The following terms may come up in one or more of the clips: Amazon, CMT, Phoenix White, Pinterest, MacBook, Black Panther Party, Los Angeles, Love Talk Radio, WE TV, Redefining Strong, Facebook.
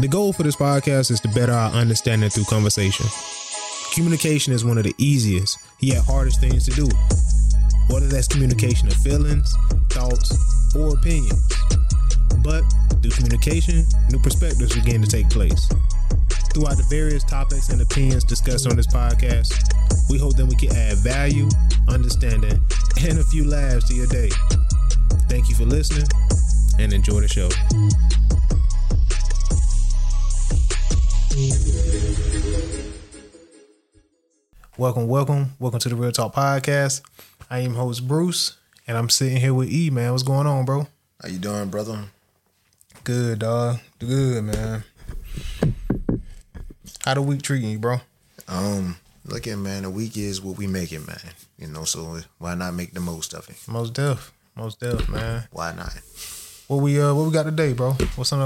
The goal for this podcast is to better our understanding through conversation. Communication is one of the easiest, yet hardest things to do. Whether that's communication of feelings, thoughts, or opinions. But through communication, new perspectives begin to take place. Throughout the various topics and opinions discussed on this podcast, we hope that we can add value, understanding, and a few laughs to your day. Thank you for listening, and enjoy the show. Welcome to the Real Talk Podcast. I am host Bruce, and I'm sitting here with E, man. What's going on, bro? How you doing, brother? Good, dog. Good, man. How the week treating you, bro? Look at, man, the week is what we make it, man. You know, so why not make the most of it? Most def, man. Why not? What we got today, bro? What's on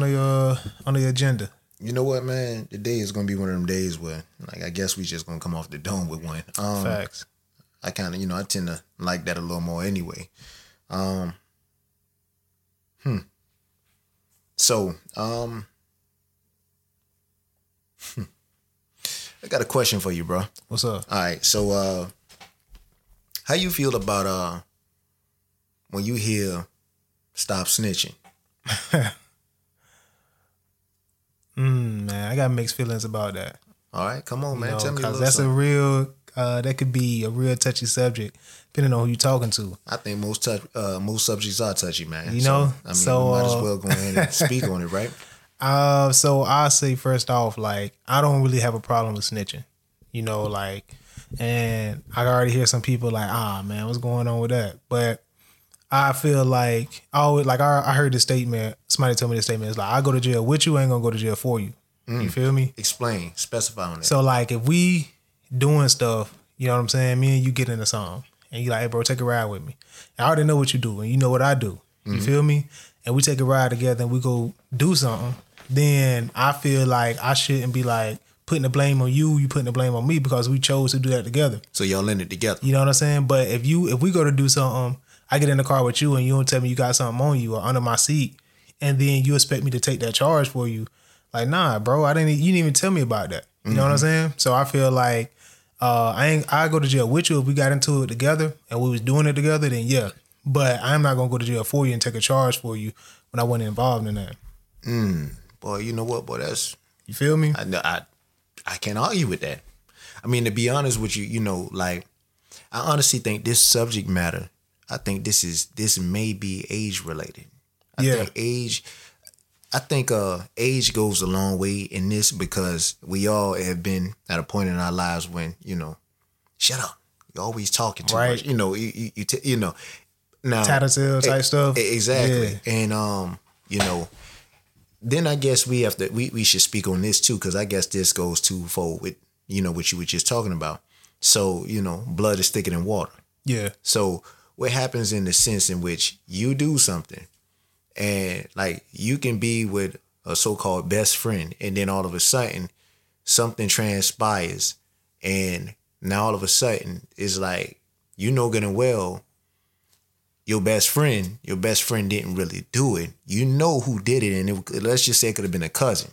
the agenda? You know what, man? Today is going to be one of them days where, like, I guess we just going to come off the dome with one. Facts. I kind of, you know, I tend to like that a little more anyway. So, I got a question for you, bro. What's up? All right. So, how you feel about, when you hear stop snitching? Man, I got mixed feelings about that. All right, come on, man. Tell me a little something. That could be a real touchy subject, depending on who you're talking to. I think most subjects are touchy, man. You know, so might as well go ahead and speak on it, right? So I'll say first off, like, I don't really have a problem with snitching. You know, like, and I already hear some people like, man, what's going on with that? But I feel like I heard this statement. Somebody told me this statement. It's like, I go to jail with you, I ain't gonna go to jail for you. You feel me? Explain, specify on that. So like, if we doing stuff, you know what I'm saying? Me and you get in a song, and you like, hey bro, take a ride with me. And I already know what you do, and you know what I do. You feel me? And we take a ride together, and we go do something. Then I feel like I shouldn't be like putting the blame on you. You putting the blame on me because we chose to do that together. So y'all in it together. You know what I'm saying? But if we go to do something, I get in the car with you and you don't tell me you got something on you or under my seat, and then you expect me to take that charge for you. Like, nah, bro, you didn't even tell me about that. You know what I'm saying? So I feel like I go to jail with you if we got into it together and we was doing it together, then yeah. But I'm not going to go to jail for you and take a charge for you when I wasn't involved in that. Boy, you know what, boy, that's... You feel me? I can't argue with that. I mean, to be honest with you, you know, like, I honestly think this subject matter, I think this may be age related. I think age goes a long way in this, because we all have been at a point in our lives when, you know, shut up, you're always talking too much. You know, you know, now tattletale type stuff. Exactly. Yeah. And you know, then I guess we have to we should speak on this too, because I guess this goes twofold with, you know, what you were just talking about. So, you know, blood is thicker than water. Yeah. So what happens in the sense in which you do something, and like, you can be with a so-called best friend, and then all of a sudden something transpires, and now all of a sudden it's like, you know good and well your best friend didn't really do it. You know who did it, and let's just say it could have been a cousin.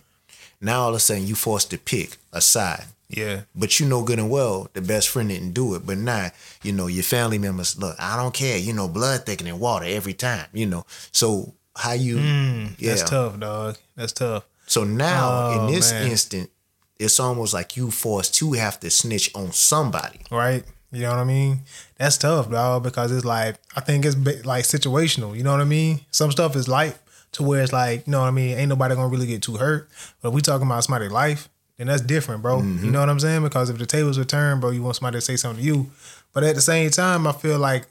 Now all of a sudden you forced to pick a side. Yeah. But you know good and well the best friend didn't do it. But now, you know, your family members, look, I don't care. You know, blood thicker than water every time, you know. So how you... That's tough, dog. That's tough. So now, in this instant, it's almost like you forced to have to snitch on somebody. Right. You know what I mean? That's tough, dog, because it's like, I think it's like situational. You know what I mean? Some stuff is light to where it's like, you know what I mean? Ain't nobody going to really get too hurt. But if we talking about somebody's life, and that's different, bro. Mm-hmm. You know what I'm saying? Because if the tables were turned, bro, you want somebody to say something to you. But at the same time, I feel like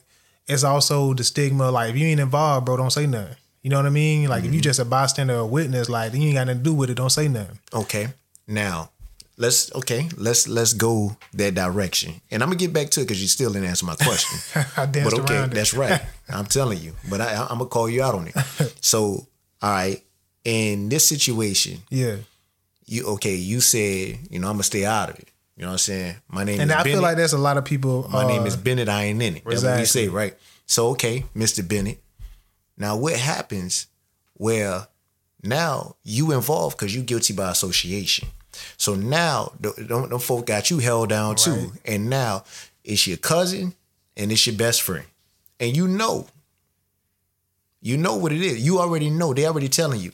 it's also the stigma. Like, if you ain't involved, bro, don't say nothing. You know what I mean? Like, if you just a bystander or witness, like, then you ain't got nothing to do with it. Don't say nothing. Okay. Now, let's go that direction. And I'm going to get back to it because you still didn't answer my question. I danced around it. But okay, that's right. I'm telling you. But I'm going to call you out on it. So, all right. In this situation. Yeah. You said, you know, I'm going to stay out of it. You know what I'm saying? My name is Bennett. And I feel like there's a lot of people. My name is Bennett. I ain't in it. Exactly. That's what you say, right? So, okay, Mr. Bennett. Now, what happens where Now you involved because you guilty by association. So now the folk got you held down too. Right. And now it's your cousin and it's your best friend. And you know what it is. You already know. They already telling you.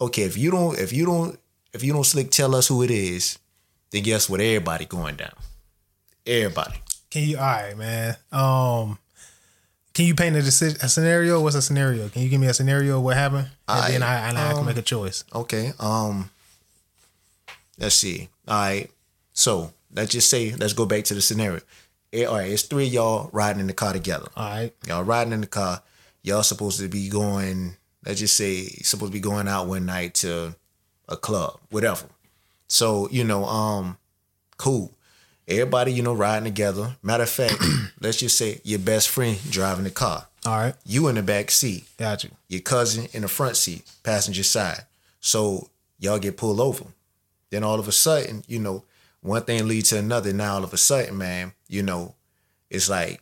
Okay, if you don't slick tell us who it is, then guess what? Everybody going down. Everybody. All right, man. Can you paint a scenario? What's a scenario? Can you give me a scenario of what happened? And then I can make a choice. Okay. Let's see. All right. So let's go back to the scenario. All right. It's three of y'all riding in the car together. All right. Y'all riding in the car. Y'all supposed to be going, out one night to a club, whatever. So, cool. Everybody, riding together. Matter of fact, let's just say your best friend driving the car. All right. You in the back seat. Got you. Your cousin in the front seat, passenger side. So y'all get pulled over. Then all of a sudden, one thing leads to another. Now all of a sudden, man, it's like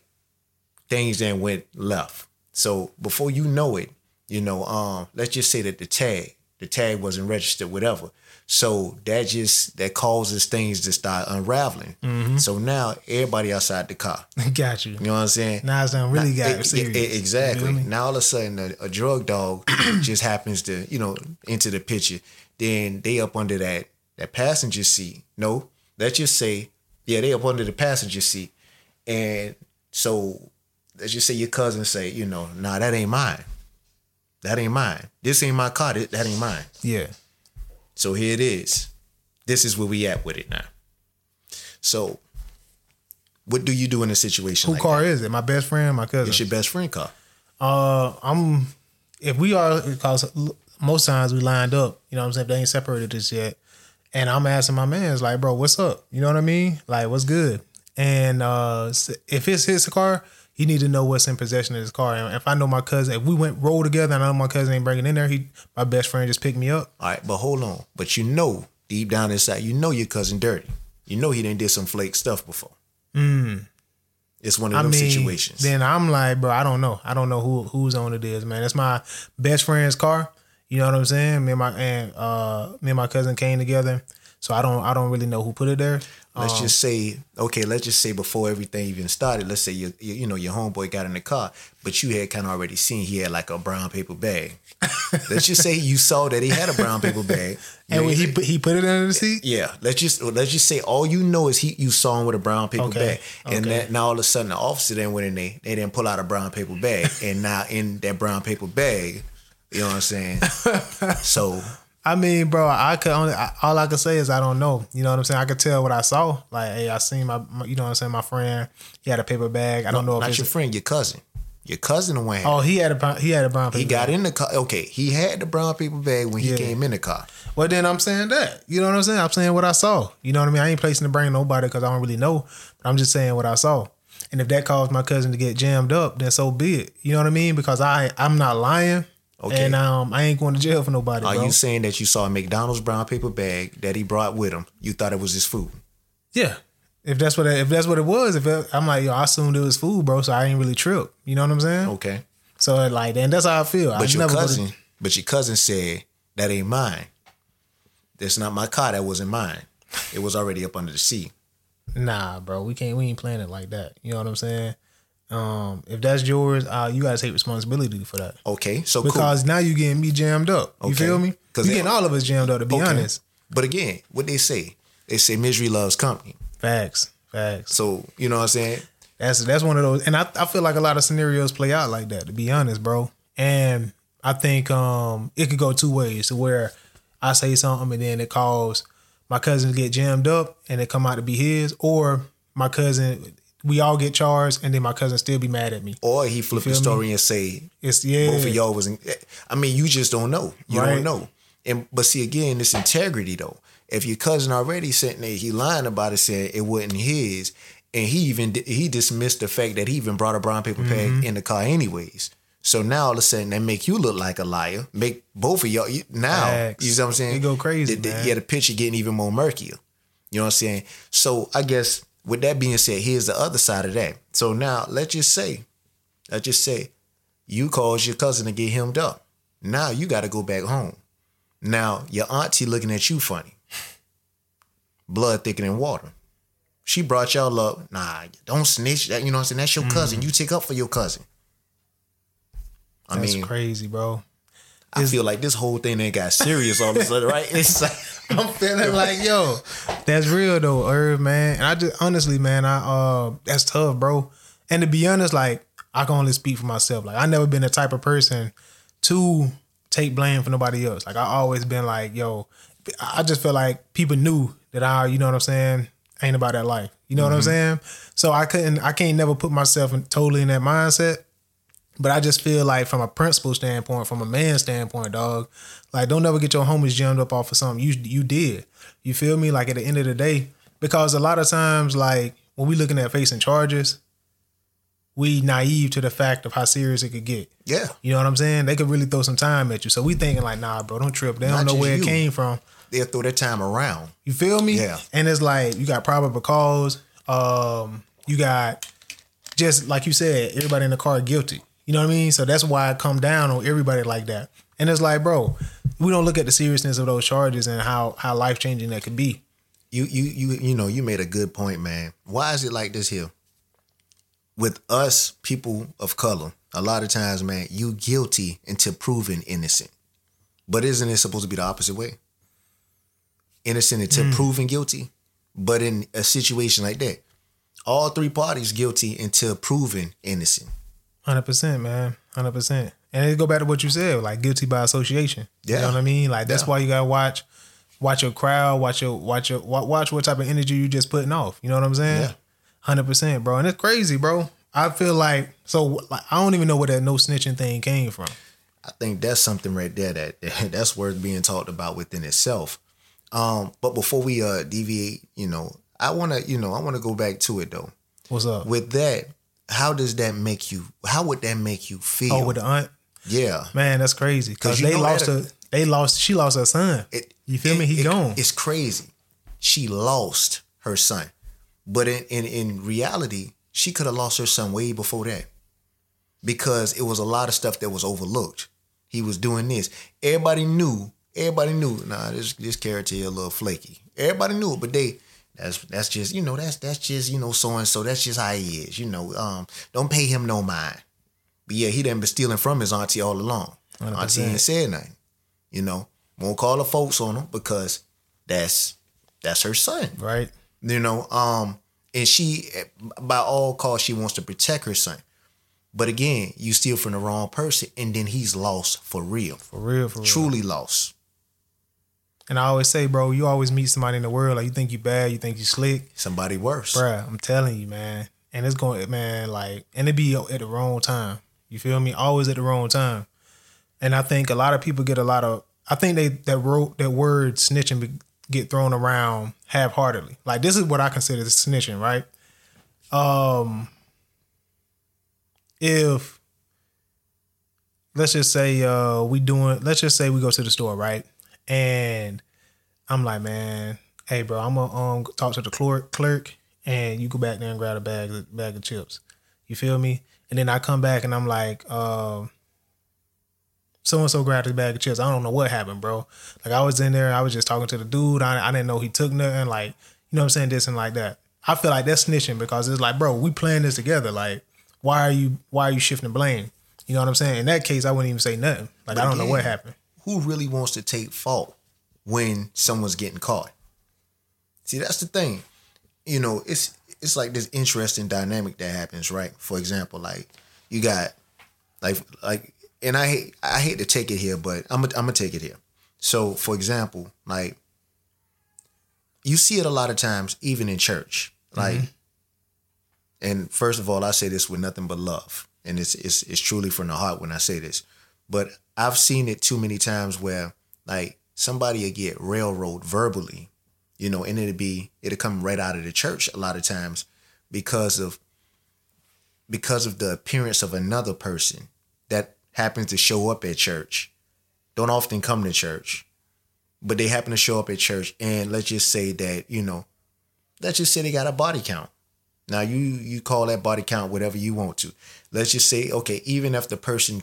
things then went left. So before you know it, let's just say that the tag wasn't registered, whatever. So that causes things to start unraveling. Mm-hmm. So now everybody outside the car. Got you. You know what I'm saying? Now it's done really got serious. Exactly. You know what I mean? Now all of a sudden a drug dog just happens to, enter the picture. Then they up under that passenger seat. No, let's just say, yeah, they up under the passenger seat. And so let's just say your cousin say, nah, that ain't mine. That ain't mine. This ain't my car. That ain't mine. Yeah. So here it is. This is where we at with it now. So what do you do in a situation like that? Who car is it? My best friend, my cousin? It's your best friend car. If we are, because most times we lined up, if they ain't separated this yet. And I'm asking my man, it's like, bro, what's up? You know what I mean? Like, what's good? And if it's his car, he need to know what's in possession of his car. And if I know my cousin, if we roll together and I know my cousin ain't bringing in there, my best friend just picked me up. All right, but hold on. But deep down inside, your cousin dirty. He done did some flake stuff before. It's one of them situations. Then I'm like, bro, I don't know. I don't know whose own it is, man. That's my best friend's car. You know what I'm saying? Me and my cousin came together. So I don't really know who put it there. Let's just say before everything even started, let's say your homeboy got in the car, but you had kind of already seen he had like a brown paper bag. Let's just say you saw that he had a brown paper bag, and when he put it under the seat. Yeah, let's just say all is you saw him with a brown paper bag, and that now all of a sudden the officer then went in there, they didn't pull out a brown paper bag, and now in that brown paper bag, you know what I'm saying? So. I mean, bro, all I could say is I don't know. You know what I'm saying? I could tell what I saw. Like, hey, I seen my you know what I'm saying, my friend, he had a paper bag. I don't know if it's... Not your friend, your cousin. Your cousin the one had it. Oh, he had a brown paper bag. He got in the car. Okay, he had the brown paper bag when he came in the car. Well, then I'm saying that. You know what I'm saying? I'm saying what I saw. You know what I mean? I ain't placing the brain nobody because I don't really know. But I'm just saying what I saw. And if that caused my cousin to get jammed up, then so be it. You know what I mean? Because I'm not lying. Okay. And I ain't going to jail for nobody. Are you saying that you saw a McDonald's brown paper bag that he brought with him? You thought it was his food? Yeah. If that's what it was, I'm like, yo, I assumed it was food, bro. So I ain't really tripped. You know what I'm saying? Okay. So like, and that's how I feel. Your cousin said that ain't mine. That's not my car. That wasn't mine. It was already up under the seat. Nah, bro. We ain't playing it like that. You know what I'm saying? If that's yours, you guys take responsibility for that. Okay, so because now you getting me jammed up. You feel me? You getting all of us jammed up, to be honest. But again, what they say misery loves company. Facts. So you know what I'm saying? That's one of those, and I feel like a lot of scenarios play out like that, to be honest, bro. And I think it could go two ways, to where I say something and then it causes my cousin to get jammed up and it come out to be his, or my cousin. We all get charged, and then my cousin still be mad at me. Or he flip the story and say, both of y'all was in... I mean, you just don't know. You don't know. But see, again, this integrity, though. If your cousin already sitting there, he lying about it, said it wasn't his, and he dismissed the fact that he even brought a brown paper bag in the car anyways. So now, all of a sudden, that make you look like a liar. Make both of y'all... Facts. You know what I'm saying? They go crazy, man. Yeah, the picture getting even more murkier. You know what I'm saying? So, I guess... With that being said, here's the other side of that. So now, let's just say you caused your cousin to get hemmed up. Now you got to go back home. Now, your auntie looking at you funny. Blood thicker than water. She brought y'all up. Nah, don't snitch. That, you know what I'm saying? That's your cousin. You take up for your cousin. That's crazy, bro. I feel like this whole thing ain't got serious all of a sudden, right? It's like, I'm feeling like, yo, that's real though, Irv, man. And I just, honestly, man, I that's tough, bro. And to be honest, like, I can only speak for myself. Like, I never been the type of person to take blame for nobody else. Like, I always been like, yo, I just feel like people knew that I, you know what I'm saying, ain't about that life. You know what I'm saying? So I can't never put myself totally in that mindset. But I just feel like from a principle standpoint, from a man standpoint, dog, like don't ever get your homies jammed up off of something you did. You feel me? Like at the end of the day, because a lot of times, like when we looking at facing charges, we naive to the fact of how serious it could get. Yeah. You know what I'm saying? They could really throw some time at you. So we thinking like, nah, bro, don't trip. They don't know where it came from. They'll throw their time around. You feel me? Yeah. And it's like, you got probable cause. You got, just like you said, everybody in the car guilty. You know what I mean? So that's why I come down on everybody like that. And it's like, bro, we don't look at the seriousness of those charges and how life-changing that could be. You know, you made a good point, man. Why is it like this here? With us, people of color, a lot of times, man, you guilty until proven innocent. But isn't it supposed to be the opposite way? Innocent until proven guilty. But in a situation like that, all three parties guilty until proven innocent. 100%, man. 100%. And it go back to what you said, like guilty by association. Yeah. You know what I mean? Like that's why you gotta watch your crowd, watch what type of energy you just putting off. You know what I'm saying? Yeah. 100%, bro. And it's crazy, bro. I feel like I don't even know where that no snitching thing came from. I think that's something right there that's worth being talked about within itself. But before we deviate, you know, I wanna go back to it though. What's up? With that. How would that make you feel? Oh, with the aunt? Yeah. Man, that's crazy. Because she lost her son. You feel me? He gone. It's crazy. She lost her son. But in reality, she could have lost her son way before that. Because it was a lot of stuff that was overlooked. He was doing this. Everybody knew, nah, this character is a little flaky. Everybody knew it, but that's just, you know, that's just, you know, so-and-so. That's just how he is, you know. Don't pay him no mind. But yeah, he done been stealing from his auntie all along. 100%. Auntie ain't said nothing, you know. Won't call her folks on him because that's her son. Right. You know, and she, by all costs, she wants to protect her son. But again, you steal from the wrong person, and then he's lost for real. For real. Truly lost. And I always say, bro, you always meet somebody in the world, like you think you bad, you think you slick. Somebody worse. Bruh, I'm telling you, man. And it's going, man, like, and it be at the wrong time. You feel me? Always at the wrong time. And I think a lot of people get that word snitching get thrown around half-heartedly. Like, this is what I consider snitching, right? If, let's just say we go to the store, right? And I'm like, man, hey, bro, I'm going to talk to the clerk and you go back there and grab a bag of chips. You feel me? And then I come back and I'm like, so-and-so grabbed a bag of chips. I don't know what happened, bro. Like, I was in there. I was just talking to the dude. I didn't know he took nothing. Like, you know what I'm saying? This and like that. I feel like that's snitching because it's like, bro, we playing this together. Like, why are you shifting blame? You know what I'm saying? In that case, I wouldn't even say nothing. Like, I don't know what happened. Who really wants to take fault when someone's getting caught? See, that's the thing. You know, it's like this interesting dynamic that happens, right? For example, like you got like, and I hate to take it here, but I'm gonna take it here. So, for example, like you see it a lot of times, even in church. Like, and first of all, I say this with nothing but love, and it's truly from the heart when I say this, but. I've seen it too many times where like somebody will get railroaded verbally, you know, and it'll come right out of the church a lot of times because of the appearance of another person that happens to show up at church. Don't often come to church, but they happen to show up at church. And let's just say that, you know, let's just say they got a body count. Now you call that body count whatever you want to. Let's just say, okay, even if the person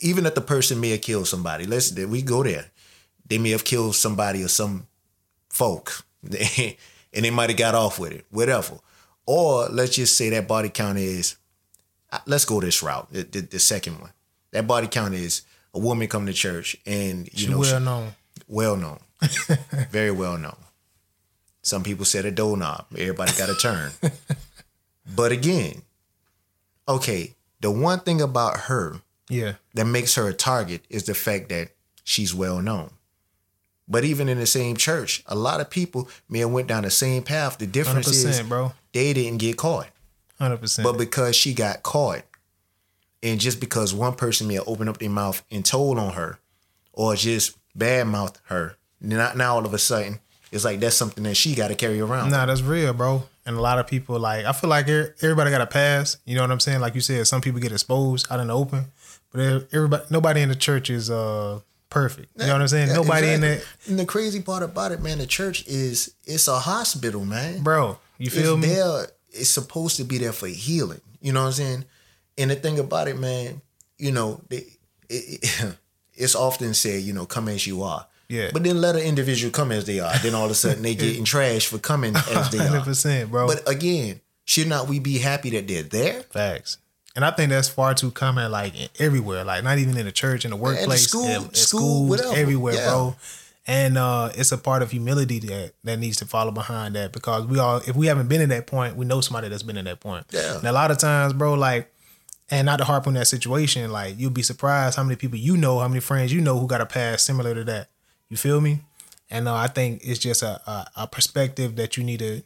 even if the person may have killed somebody, let's we go there. They may have killed somebody or some folk, and they might have got off with it, whatever. Or let's just say that body count is, let's go this route, the second one. That body count is a woman come to church and, you know, well known, very well known. Some people said a doorknob. Everybody got a turn. But again, okay, the one thing about her that makes her a target is the fact that she's well known. But even in the same church, a lot of people may have went down the same path. The difference is they didn't get caught. 100%. But because she got caught, and just because one person may have opened up their mouth and told on her or just badmouthed her, now all of a sudden, it's like that's something that she got to carry around. Nah, that's real, bro. And a lot of people, like, I feel like everybody got a pass. You know what I'm saying? Like you said, some people get exposed out in the open. But nobody in the church is perfect. You know what I'm saying? Yeah, nobody in the... And the crazy part about it, man, the church is, it's a hospital, man. Bro, you feel me? It's supposed to be there for healing. You know what I'm saying? And the thing about it, man, you know, it's often said, you know, come as you are. Yeah. But then let an individual come as they are. Then all of a sudden they getting trash for coming as they 100%, are. 100%, bro. But again, should not we be happy that they're there? Facts. And I think that's far too common, like everywhere, like not even in the church, in the workplace, in schools, everywhere, bro. And it's a part of humility that needs to follow behind that, because we all, if we haven't been in that point, we know somebody that's been in that point. Yeah. And a lot of times, bro, like, and not to harp on that situation, like you'll be surprised how many people you know, how many friends you know who got a past similar to that. You feel me? And I think it's just a perspective that you need to.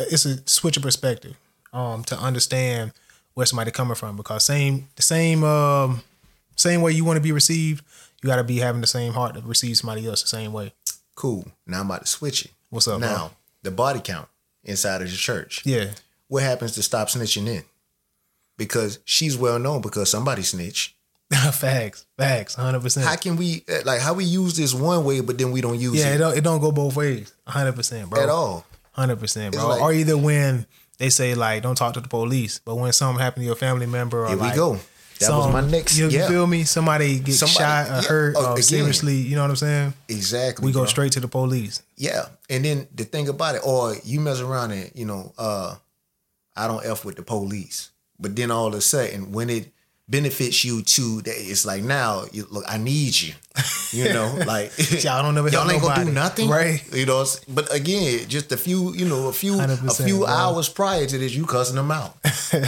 It's a switch of perspective, to understand where somebody coming from, because same way you want to be received, you got to be having the same heart to receive somebody else the same way. Cool. Now I'm about to switch it. What's up? Now, the body count inside of the church. Yeah. What happens to stop snitching in? Because she's well known because somebody snitched. Facts, 100%. How can we, like, how we use this one way, but then we don't use it? Yeah, it don't go both ways, 100%, bro. At all. 100%, bro. Like, or either when they say, like, don't talk to the police, but when something happened to your family member, or here like, we go. That was my next. You feel me? Somebody gets shot or hurt seriously. You know what I'm saying? Exactly. We go straight to the police. Yeah, and then the thing about it, or you mess around and, you know, I don't F with the police, but then all of a sudden when it benefits you too, that it's like, now look, I need you. You know, like y'all don't ever help nobody. Y'all ain't gonna do nothing, right? You know, but again, just a few hours prior to this, you cussing them out.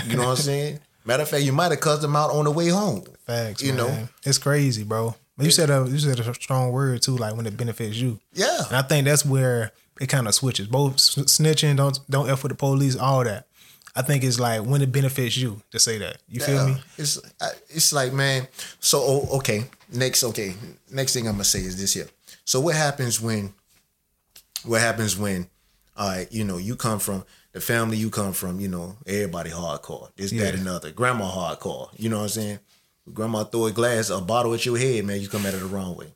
You know what I'm saying? Matter of fact, you might have cussed them out on the way home. Facts, you know, it's crazy, bro. But you said a strong word too, like when it benefits you. Yeah, and I think that's where it kind of switches. Both snitching, don't F with the police, all that. I think it's like when it benefits you to say that. You feel me? It's like, man. So next thing I'm gonna say is this here. So what happens when, you know, you come from the family you come from, you know, everybody hardcore, this, that, and other. Grandma hardcore. You know what I'm saying? Grandma throw a bottle at your head, man. You come at it the wrong way.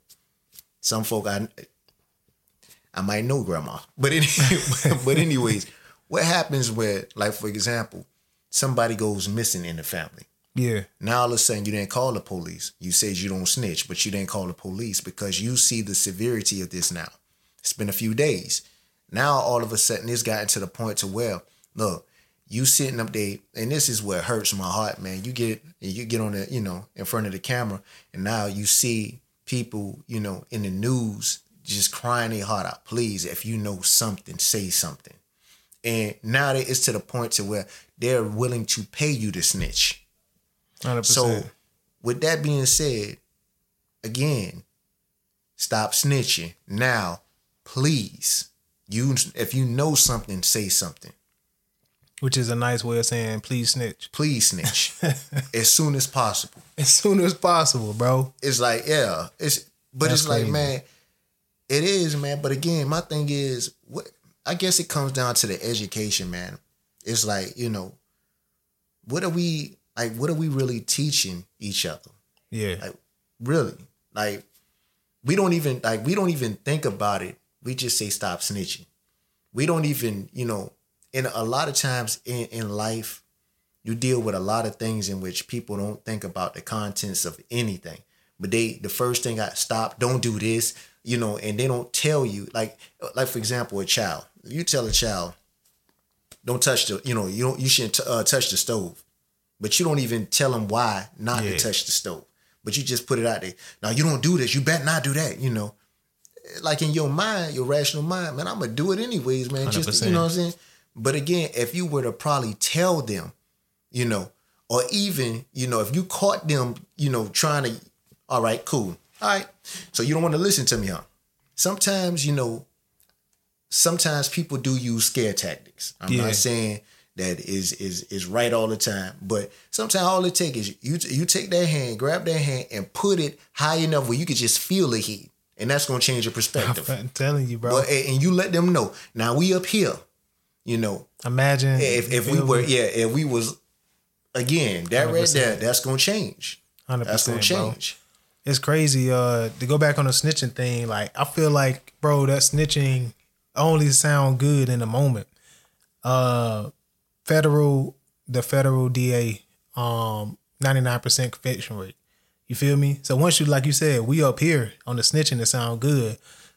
Some folk I might know grandma, but anyways. What happens where, like, for example, somebody goes missing in the family? Yeah. Now, all of a sudden, you didn't call the police. You said you don't snitch, but you didn't call the police because you see the severity of this now. It's been a few days. Now, all of a sudden, it's gotten to the point to where, look, you sitting up there, and this is what hurts my heart, man. You get on the, you know, in front of the camera, and now you see people, you know, in the news just crying their heart out. Please, if you know something, say something. And now that it's to the point to where they're willing to pay you to snitch. 100%. So with that being said, again, stop snitching. Now, please, if you know something, say something. Which is a nice way of saying, please snitch. Please snitch. As soon as possible. As soon as possible, bro. It's like, yeah. That's it's crazy. Like, man, it is, man. But again, my thing is, I guess it comes down to the education, man. It's like, you know, what are we really teaching each other? Yeah. Like, really? Like, we don't even think about it. We just say stop snitching. We don't even, you know, and a lot of times in life, you deal with a lot of things in which people don't think about the contents of anything. But the first thing I stop, don't do this, you know, and they don't tell you, like for example, a child. If you tell a child, don't touch the, you know, you shouldn't touch the stove, but you don't even tell them why not to touch the stove, but you just put it out there. Now you don't do this, you better not do that, you know. Like in your mind, your rational mind, man, I'm gonna do it anyways, man. 100%. Just, you know what I'm saying? But again, if you were to probably tell them, you know, or even, you know, if you caught them, you know, trying to, all right, cool. All right. So you don't want to listen to me, huh? Sometimes, you know, sometimes people do use scare tactics. I'm not saying that is right all the time, but sometimes all it takes is you take their hand, grab their hand and put it high enough where you can just feel the heat. And that's going to change your perspective. I'm telling you, bro. But, and you let them know. Now we up here, you know, imagine if we were, if we was again, that 100%. Right there, that's going to change. 100%, that's going to change. Bro. It's crazy to go back on the snitching thing. Like, I feel like, bro, that snitching only sound good in the moment. The federal DA, 99% conviction rate. You feel me? So once you, like you said, we up here on the snitching, that sound good.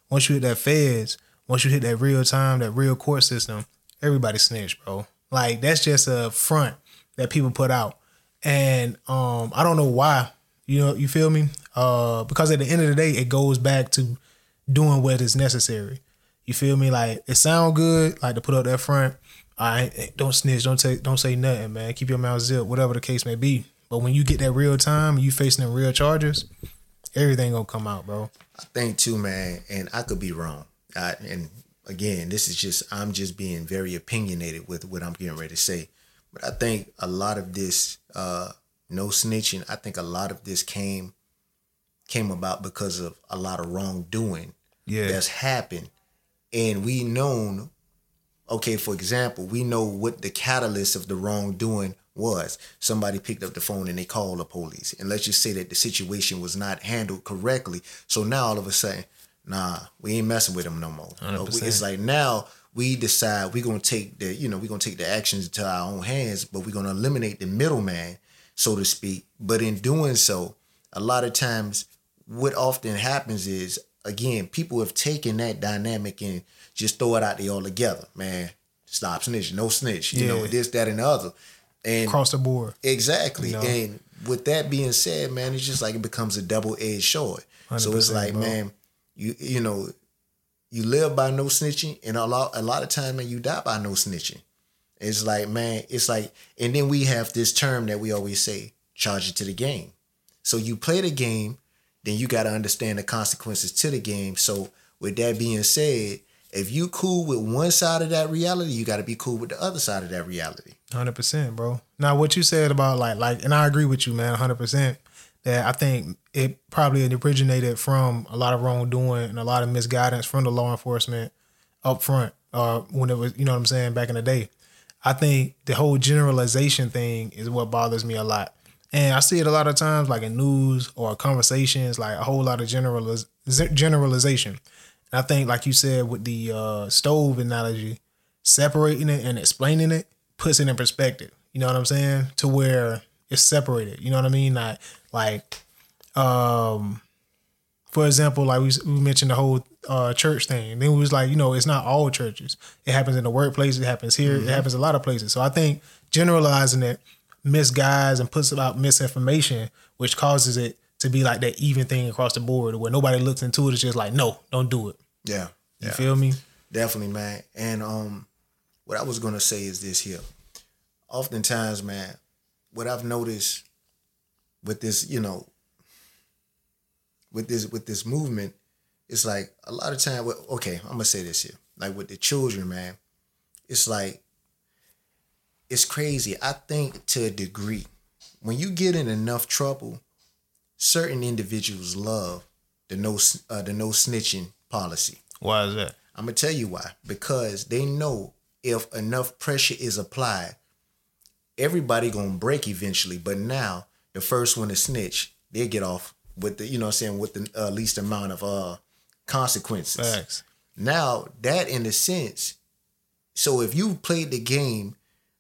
Once you hit that feds, once you hit that real time, that real court system, everybody snitch, bro. Like, that's just a front that people put out. And I don't know why. You know, you feel me? Because at the end of the day, it goes back to doing what is necessary. You feel me? Like, it sound good, like to put up that front. All right, don't snitch, don't say nothing, man. Keep your mouth zipped, whatever the case may be. But when you get that real time, you facing them real charges, everything gonna come out, bro. I think too, man, and I could be wrong. And again, this is just, I'm just being very opinionated with what I'm getting ready to say. But I think a lot of this, no snitching, I think a lot of this came about because of a lot of wrongdoing that's happened. And we known, okay, for example, we know what the catalyst of the wrongdoing was. Somebody picked up the phone and they called the police, and let's just say that the situation was not handled correctly. So now all of a sudden, nah, we ain't messing with them no more. 100%. It's like now we decide we're gonna take the, you know, we're gonna take the actions into our own hands, but we're gonna eliminate the middleman, so to speak. But in doing so, a lot of times what often happens is, again, people have taken that dynamic and just throw it out there all together. Man, stop snitching, no snitch, you know, this, that, and the other. And across the board. Exactly. You know? And with that being said, man, it's just like it becomes a double-edged sword. So it's like, man, you know, you live by no snitching, and a lot of time, man, you die by no snitching. It's like, man, it's like, and then we have this term that we always say, charge it to the game. So you play the game, then you got to understand the consequences to the game. So with that being said, if you cool with one side of that reality, you got to be cool with the other side of that reality. 100%, bro. Now, what you said about like, and I agree with you, man, 100%, that I think it probably originated from a lot of wrongdoing and a lot of misguidance from the law enforcement up front, when it was, you know what I'm saying, back in the day. I think the whole generalization thing is what bothers me a lot. And I see it a lot of times, like in news or conversations, like a whole lot of generalization. I think, like you said, with the stove analogy, separating it and explaining it puts it in perspective. You know what I'm saying? To where it's separated. You know what I mean? Not like, for example, like we mentioned the whole church thing. Then we was like, you know, it's not all churches. It happens in the workplace. It happens here. Mm-hmm. It happens a lot of places. So I think generalizing it misguides and puts about misinformation, which causes it to be like that even thing across the board where nobody looks into it. It's just like, no, don't do it. Yeah. You feel me? Definitely, man. And what I was going to say is this here. Oftentimes, man, what I've noticed with this, you know, with this movement, it's like a lot of time, okay, I'm going to say this here. Like with the children, man, it's like, it's crazy. I think to a degree, when you get in enough trouble, certain individuals love the no snitching policy. Why is that? I'm going to tell you why. Because they know if enough pressure is applied, everybody going to break eventually. But now, the first one to snitch, they get off with the, you know what I'm saying, with the least amount of consequences. Facts. Now, that in a sense, so if you played the game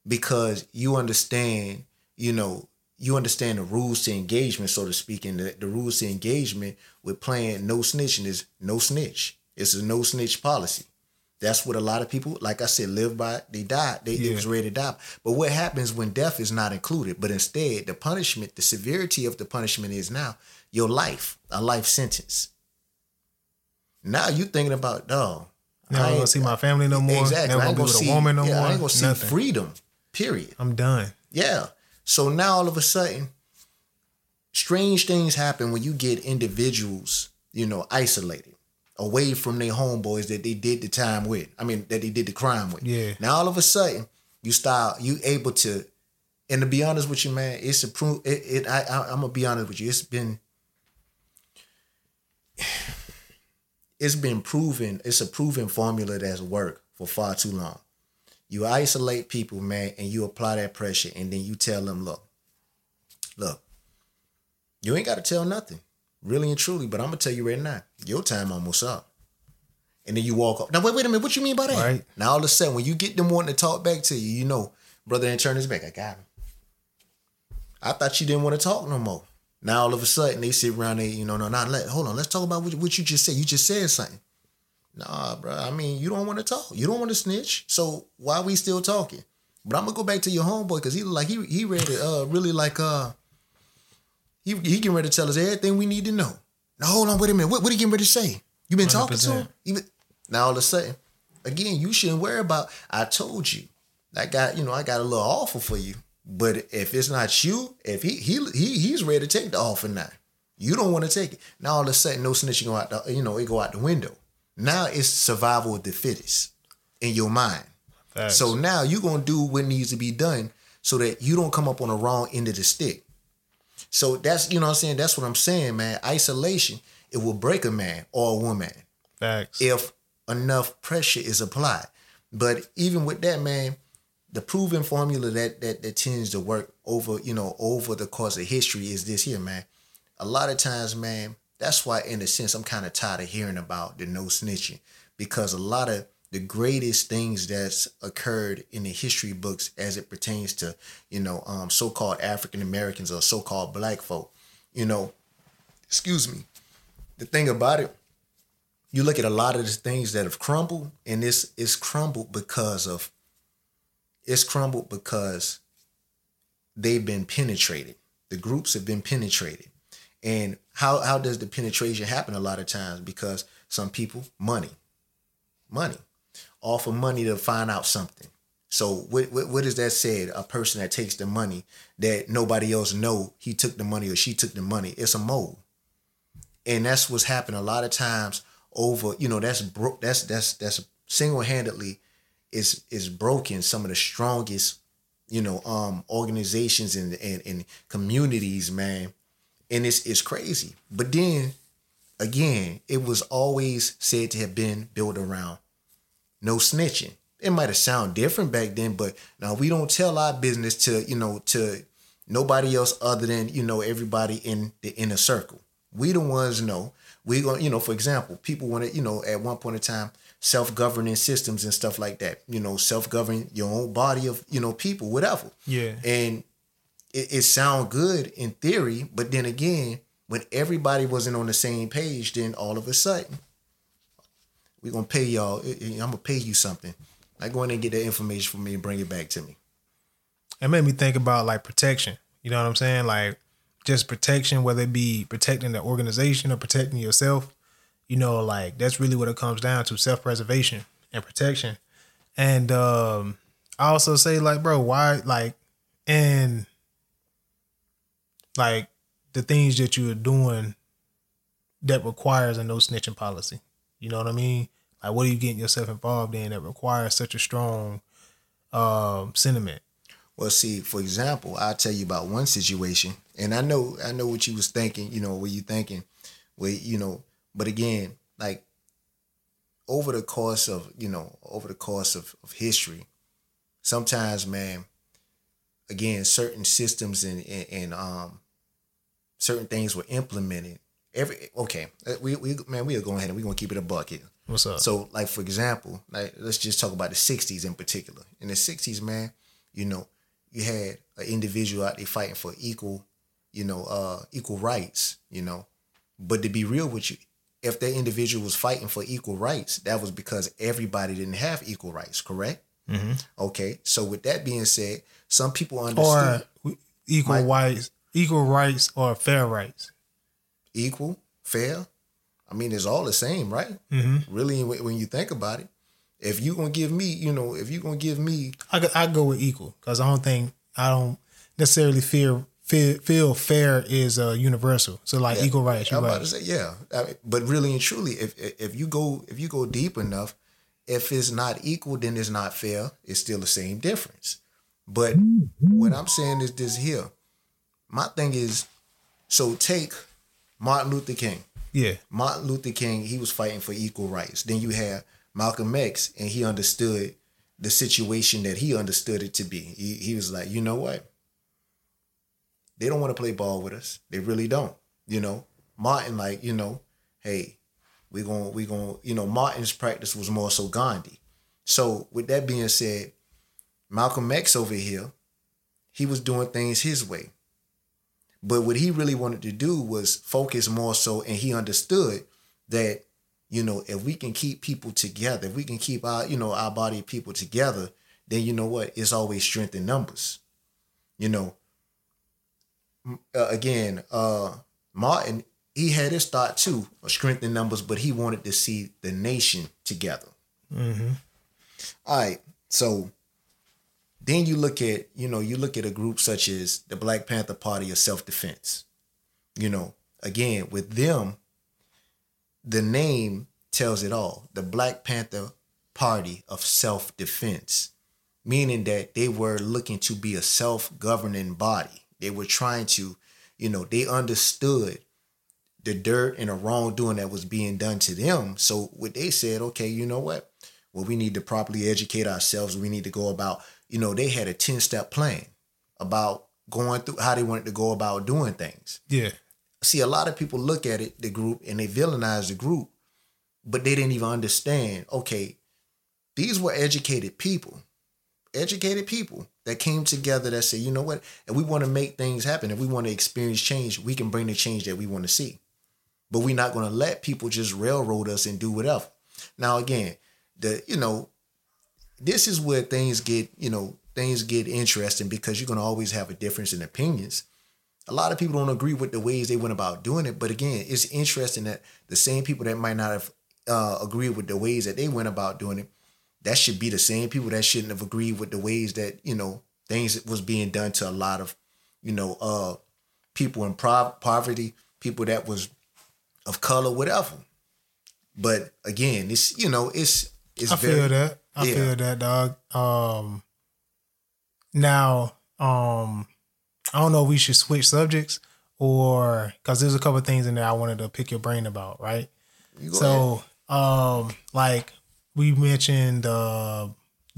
because you understand, you know, you understand the rules to engagement, so to speak, and the rules to engagement with playing no snitching is no snitch. It's a no snitch policy. That's what a lot of people, like I said, live by. They died. They was ready to die. But what happens when death is not included? But instead, the punishment, the severity of the punishment is now your life, a life sentence. Now you thinking about, dog. Now I ain't gonna see my family no more. Exactly. Never gonna see a woman no more. I ain't gonna see freedom. Period. I'm done. Yeah. So now all of a sudden, strange things happen when you get individuals, you know, isolated, away from their homeboys that they did the time with. I mean, that they did the crime with. Yeah. Now all of a sudden, you able to, and to be honest with you, man, it's I'm gonna be honest with you. It's been proven, it's a proven formula that's worked for far too long. You isolate people, man, and you apply that pressure, and then you tell them, look, you ain't got to tell nothing, really and truly, but I'm going to tell you right now, your time almost up. And then you walk off. Now, wait a minute, what you mean by that? Right. Now, all of a sudden, when you get them wanting to talk back to you, you know, brother ain't turn his back. I got him. I thought you didn't want to talk no more. Now, all of a sudden, they sit around there, you know, hold on, let's talk about what you just said. You just said something. Nah, bro, I mean, you don't want to talk. You don't want to snitch, so why are we still talking? But I'm going to go back to your homeboy because he like he ready, really like, he getting ready to tell us everything we need to know. Now, hold on, wait a minute. What he getting ready to say? You been 100%. Talking to him? Now, all of a sudden, again, you shouldn't worry about, I told you, I got a little offer for you. But if it's not you, if he's ready to take the offer now, you don't want to take it. Now all of a sudden, no snitching go out. It go out the window. Now it's survival of the fittest in your mind. Thanks. So now you're gonna do what needs to be done so that you don't come up on the wrong end of the stick. So that's, you know what I'm saying. That's what I'm saying, man. Isolation, it will break a man or a woman. Thanks. If enough pressure is applied. But even with that, man. The proven formula that tends to work over the course of history is this here, man. A lot of times, man, that's why, in a sense, I'm kind of tired of hearing about the no snitching, because a lot of the greatest things that's occurred in the history books as it pertains to, you know, so-called African Americans or so-called black folk, you know, excuse me. The thing about it, you look at a lot of the things that have crumbled, and it's crumbled because they've been penetrated. The groups have been penetrated. And how does the penetration happen a lot of times? Because some people, money, offer money to find out something. So what is that said? A person that takes the money that nobody else know he took the money or she took the money, it's a mole. And that's what's happened a lot of times over, you know, that's single-handedly is broken some of the strongest, you know, organizations and communities, man. And it's crazy. But then again, it was always said to have been built around no snitching. It might have sounded different back then, but now we don't tell our business to, you know, to nobody else other than, you know, everybody in the inner circle. We the ones know. We're going, you know, for example, people want to, you know, at one point in time, self-governing systems and stuff like that, you know, self-govern your own body of, you know, people, whatever. Yeah. And it sound good in theory, but then again, when everybody wasn't on the same page, then all of a sudden, we're going to pay y'all, I'm going to pay you something. Like, go in and get that information from me and bring it back to me. It made me think about, like, protection. You know what I'm saying? Like, just protection, whether it be protecting the organization or protecting yourself. You know, like, that's really what it comes down to, self-preservation and protection. And I also say, like, bro, why, like, and, like, the things that you are doing that requires a no snitching policy. You know what I mean? Like, what are you getting yourself involved in that requires such a strong sentiment? Well, see, for example, I'll tell you about one situation. And I know what you was thinking, you know, what you thinking, where, you know. But again, like, over the course of history, sometimes, man, again, certain systems and certain things were implemented. We'll go ahead and we're going to keep it a buck here. What's up? So, like, for example, like, let's just talk about the 60s in particular. In the 60s, man, You know, you had an individual out there fighting for equal, you know, equal rights, you know. But to be real with you, if that individual was fighting for equal rights, that was because everybody didn't have equal rights, correct? Mm-hmm. Okay. So with that being said, some people understand equal rights or fair rights. Equal, fair. I mean, it's all the same, right? Mm-hmm. Really, when you think about it, if you're going to give me, you know, if you're going to give me... I go with equal because I don't necessarily feel fair is universal. So like equal rights, you're right. I'm about to say, yeah. I mean, but really and truly, if you go deep enough, if it's not equal, then it's not fair. It's still the same difference. But what I'm saying is this here. My thing is, so take Martin Luther King. Yeah. Martin Luther King, he was fighting for equal rights. Then you have Malcolm X, and he understood the situation that he understood it to be. He was like, you know what? They don't want to play ball with us. They really don't. You know, Martin, like, you know, hey, we're going, you know, Martin's practice was more so Gandhi. So with that being said, Malcolm X over here, he was doing things his way. But what he really wanted to do was focus more so, and he understood that, you know, if we can keep people together, if we can keep our, you know, our body of people together, then you know what? It's always strength in numbers. You know, Martin, he had his thought too, of strength in numbers, but he wanted to see the nation together. Mm-hmm. All right. So then you look at a group such as the Black Panther Party of Self-Defense. You know, again, with them, the name tells it all. The Black Panther Party of Self-Defense, meaning that they were looking to be a self-governing body. They were trying to, you know, they understood the dirt and the wrongdoing that was being done to them. So what they said, okay, you know what? Well, we need to properly educate ourselves. We need to go about, you know, they had a 10-step plan about going through how they wanted to go about doing things. Yeah. See, a lot of people look at it, the group, and they villainize the group, but they didn't even understand, okay, these were educated people that came together that said, you know what, and we want to make things happen. If we want to experience change, we can bring the change that we want to see. But we're not going to let people just railroad us and do whatever. Now, again, this is where things get interesting because you're going to always have a difference in opinions. A lot of people don't agree with the ways they went about doing it. But again, it's interesting that the same people that might not have agreed with the ways that they went about doing it, that should be the same people that shouldn't have agreed with the ways that, you know, things was being done to a lot of, you know, people in poverty, people that was of color, whatever. But again, it's, you know, it's I feel that, dog. I don't know if we should switch subjects or because there's a couple of things in there I wanted to pick your brain about, right? So, like we mentioned the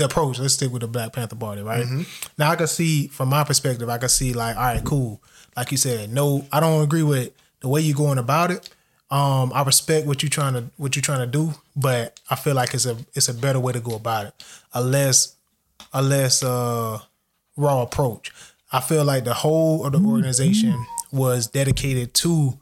approach. Let's stick with the Black Panther Party, right? Mm-hmm. Now, I can see from my perspective, like, all right, cool. Like you said, no, I don't agree with the way you're going about it. I respect what you're trying to do, but I feel like it's a better way to go about it, a less raw approach. I feel like the whole of the organization was dedicated to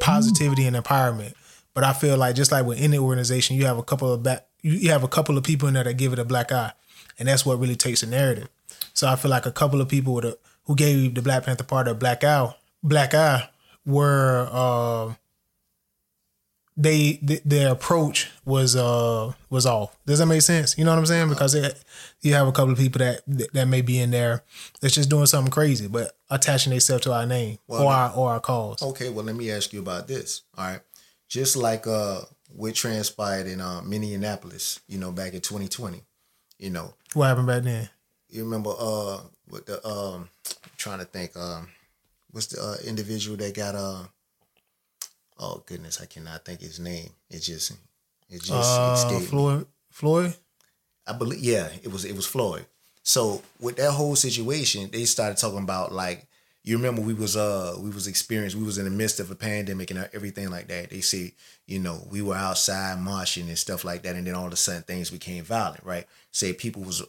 positivity and empowerment. But I feel like just like with any organization, you have a couple of people in there that give it a black eye, and that's what really takes the narrative. So I feel like a couple of people who gave the Black Panther Party a black eye were their approach was off. Does that make sense? You know what I'm saying? Because you have a couple of people that may be in there that's just doing something crazy, but attaching themselves to our name or our cause. Okay, well, let me ask you about this. All right, just like what transpired in Minneapolis, you know, back in 2020, you know, what happened back then? You remember with the I'm trying to think what's the individual that got oh goodness, I cannot think his name. It just escaped. Floyd? I believe, yeah, it was Floyd. So with that whole situation, they started talking about like You remember we was in the midst of a pandemic and everything like that. They said, you know, we were outside marching and stuff like that, and then all of a sudden things became violent, right? Say people was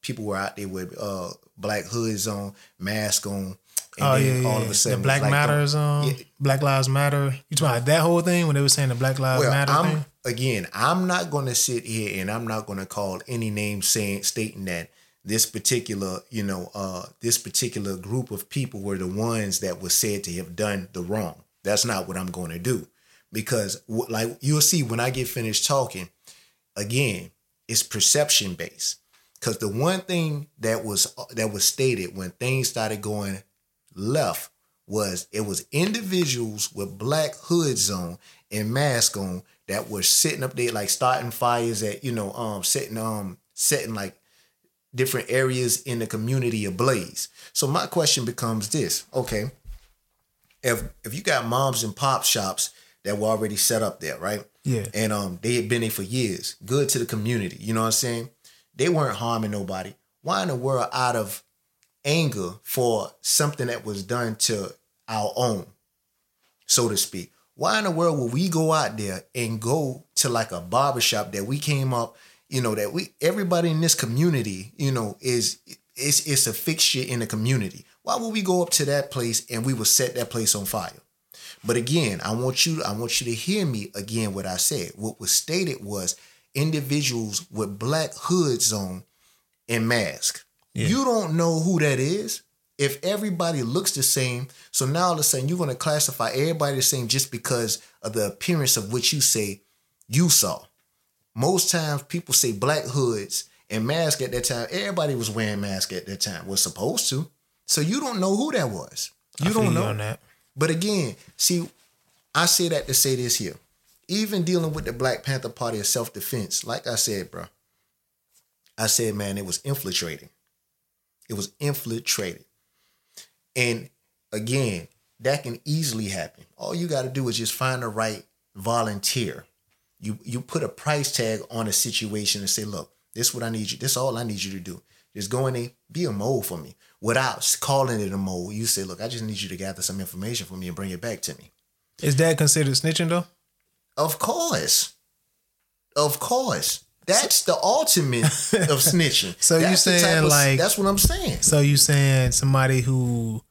people were out there with black hoods on, mask on, and all of a sudden the Black Matters on, Black Lives Matter. You talking about that whole thing when they were saying the Black Lives Matter thing? Again, I'm not gonna sit here and I'm not gonna call any name stating that this particular, this particular group of people were the ones that were said to have done the wrong. That's not what I'm going to do, because like you'll see when I get finished talking, again, it's perception based. Because the one thing that was stated when things started going left was it was individuals with black hoods on and masks on that were sitting up there like starting fires at, setting like different areas in the community ablaze. So my question becomes this: okay, if you got moms and pop shops that were already set up there, right? Yeah. And they had been there for years, good to the community. You know what I'm saying? They weren't harming nobody. Why in the world, out of anger for something that was done to our own, so to speak, why in the world would we go out there and go to like a barbershop that we came up? You know, that everybody in this community, it's a fixture in the community. Why would we go up to that place and we would set that place on fire? But again, I want you to hear me again, what I said. What was stated was individuals with black hoods on and masks. Yeah. You don't know who that is. If everybody looks the same, so now all of a sudden you're going to classify everybody the same just because of the appearance of what you say you saw. Most times people say black hoods and masks at that time. Everybody was wearing masks at that time. Was supposed to. So you don't know who that was. You don't know. On that. But again, see, I say that to say this here. Even dealing with the Black Panther Party of self-defense, like I said, bro. I said, man, it was infiltrating. It was infiltrated. And again, that can easily happen. All you got to do is just find the right volunteer. You put a price tag on a situation and say, look, this is what I need you. This is all I need you to do. Just go in there, be a mole for me. Without calling it a mole, you say, look, I just need you to gather some information for me and bring it back to me. Is that considered snitching though? Of course. That's the ultimate of snitching. So that's you saying that's what I'm saying. So you saying somebody who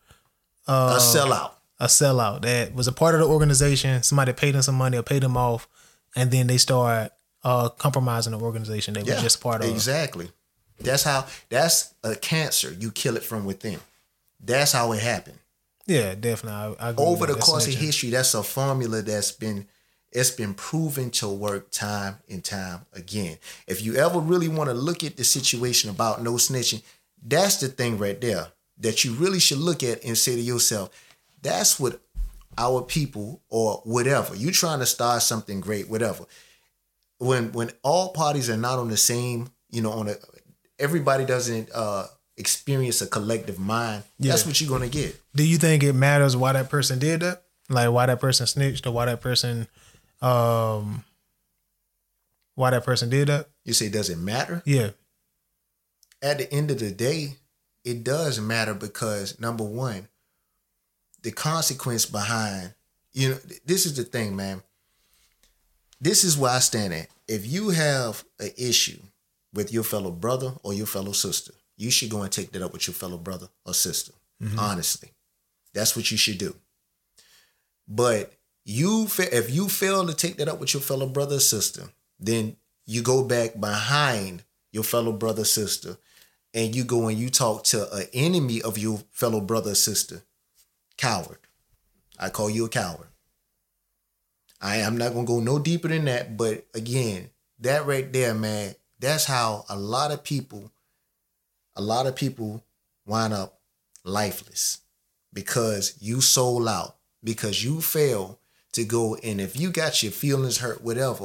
a sellout that was a part of the organization, somebody paid them some money or paid them off. And then they start compromising the organization they were just part of. Exactly. That's a cancer. You kill it from within. That's how it happened. Yeah, definitely. I agree. Over the course of history, that's a formula that's been proven to work time and time again. If you ever really want to look at the situation about no snitching, that's the thing right there that you really should look at and say to yourself, that's what our people or whatever. You trying to start something great, whatever. When all parties are not on the same, everybody doesn't experience a collective mind. Yeah. That's what you're going to get. Do you think it matters why that person did that? Like why that person snitched or why that person did that? You say, does it matter? Yeah. At the end of the day, it does matter because number one, the consequence behind, this is the thing, man. This is where I stand at. If you have an issue with your fellow brother or your fellow sister, you should go and take that up with your fellow brother or sister. Mm-hmm. Honestly, that's what you should do. But if you fail to take that up with your fellow brother or sister, then you go back behind your fellow brother or sister and you go and you talk to an enemy of your fellow brother or sister. Coward. I call you a coward. I'm not going to go no deeper than that. But again, that right there, man, that's how a lot of people wind up lifeless because you sold out, because you fail to go. And if you got your feelings hurt, whatever,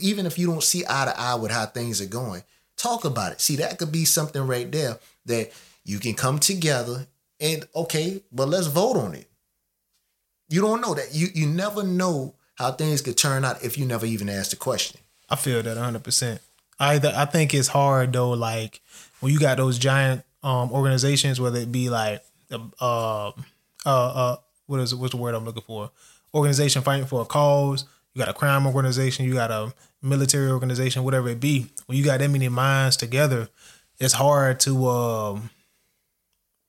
even if you don't see eye to eye with how things are going, talk about it. See, that could be something right there that you can come together. And okay, but let's vote on it. You don't know that. You never know how things could turn out if you never even ask the question. I feel that 100%. I think it's hard though, like when you got those giant organizations, whether it be like What's the word I'm looking for? Organization fighting for a cause. You got a crime organization, you got a military organization, whatever it be. When you got that many minds together, it's hard to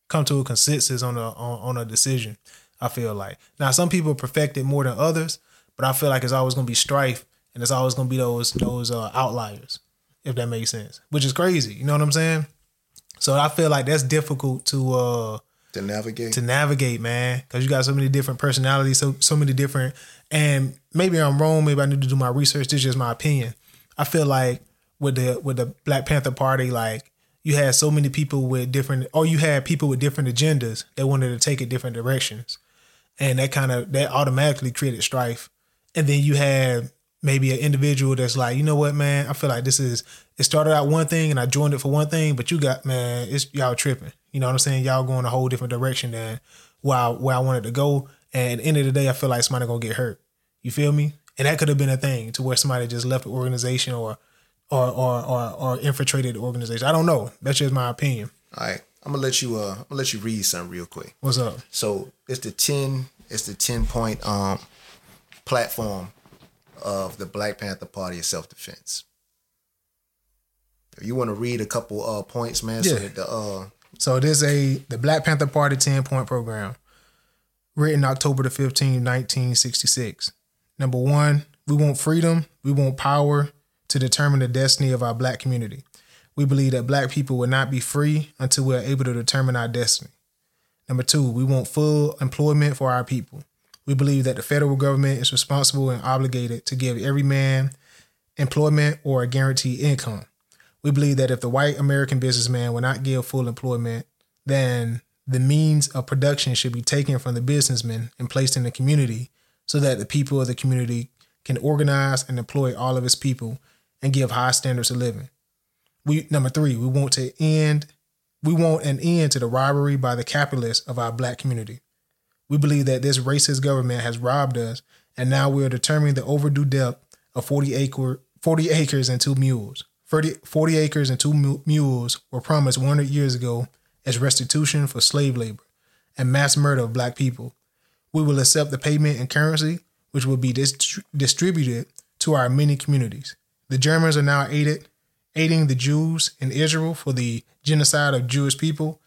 come to a consensus on a decision, I feel like. Now, some people perfect it more than others, but I feel like it's always going to be strife, and it's always going to be those outliers, if that makes sense, which is crazy. You know what I'm saying? So I feel like that's difficult to navigate. To navigate, man, because you got so many different personalities, so many different. And maybe I'm wrong. Maybe I need to do my research. This is just my opinion. I feel like with the Black Panther Party, like you had so many people with different, or you had people with different agendas that wanted to take it different directions, and that automatically created strife. And then you had maybe an individual that's like, you know what, man, I feel like it started out one thing and I joined it for one thing, but it's y'all tripping. You know what I'm saying? Y'all going a whole different direction than where I wanted to go. And at the end of the day, I feel like somebody gonna get hurt. You feel me? And that could have been a thing to where somebody just left the organization or infiltrated the organization. I don't know. That's just my opinion. All right, I'm gonna let you read something real quick. What's up? So it's the 10 point platform of the Black Panther Party of self-defense. If you want to read a couple points, man. Yeah. So that the Black Panther Party 10-point program. Written October the 15th, 1966. Number one, we want freedom. We want power to determine the destiny of our black community. We believe that black people will not be free until we are able to determine our destiny. Number two, we want full employment for our people. We believe that the federal government is responsible and obligated to give every man employment or a guaranteed income. We believe that if the white American businessman will not give full employment, then the means of production should be taken from the businessmen and placed in the community so that the people of the community can organize and employ all of its people and give high standards of living. Number three, we want an end to the robbery by the capitalists of our black community. We believe that this racist government has robbed us, and now we are determining the overdue debt of 40 acres and 2 mules. 40 acres and 2 mules were promised 100 years ago as restitution for slave labor and mass murder of black people. We will accept the payment in currency, which will be distributed to our many communities. The Germans are now aiding the Jews in Israel for the genocide of Jewish people.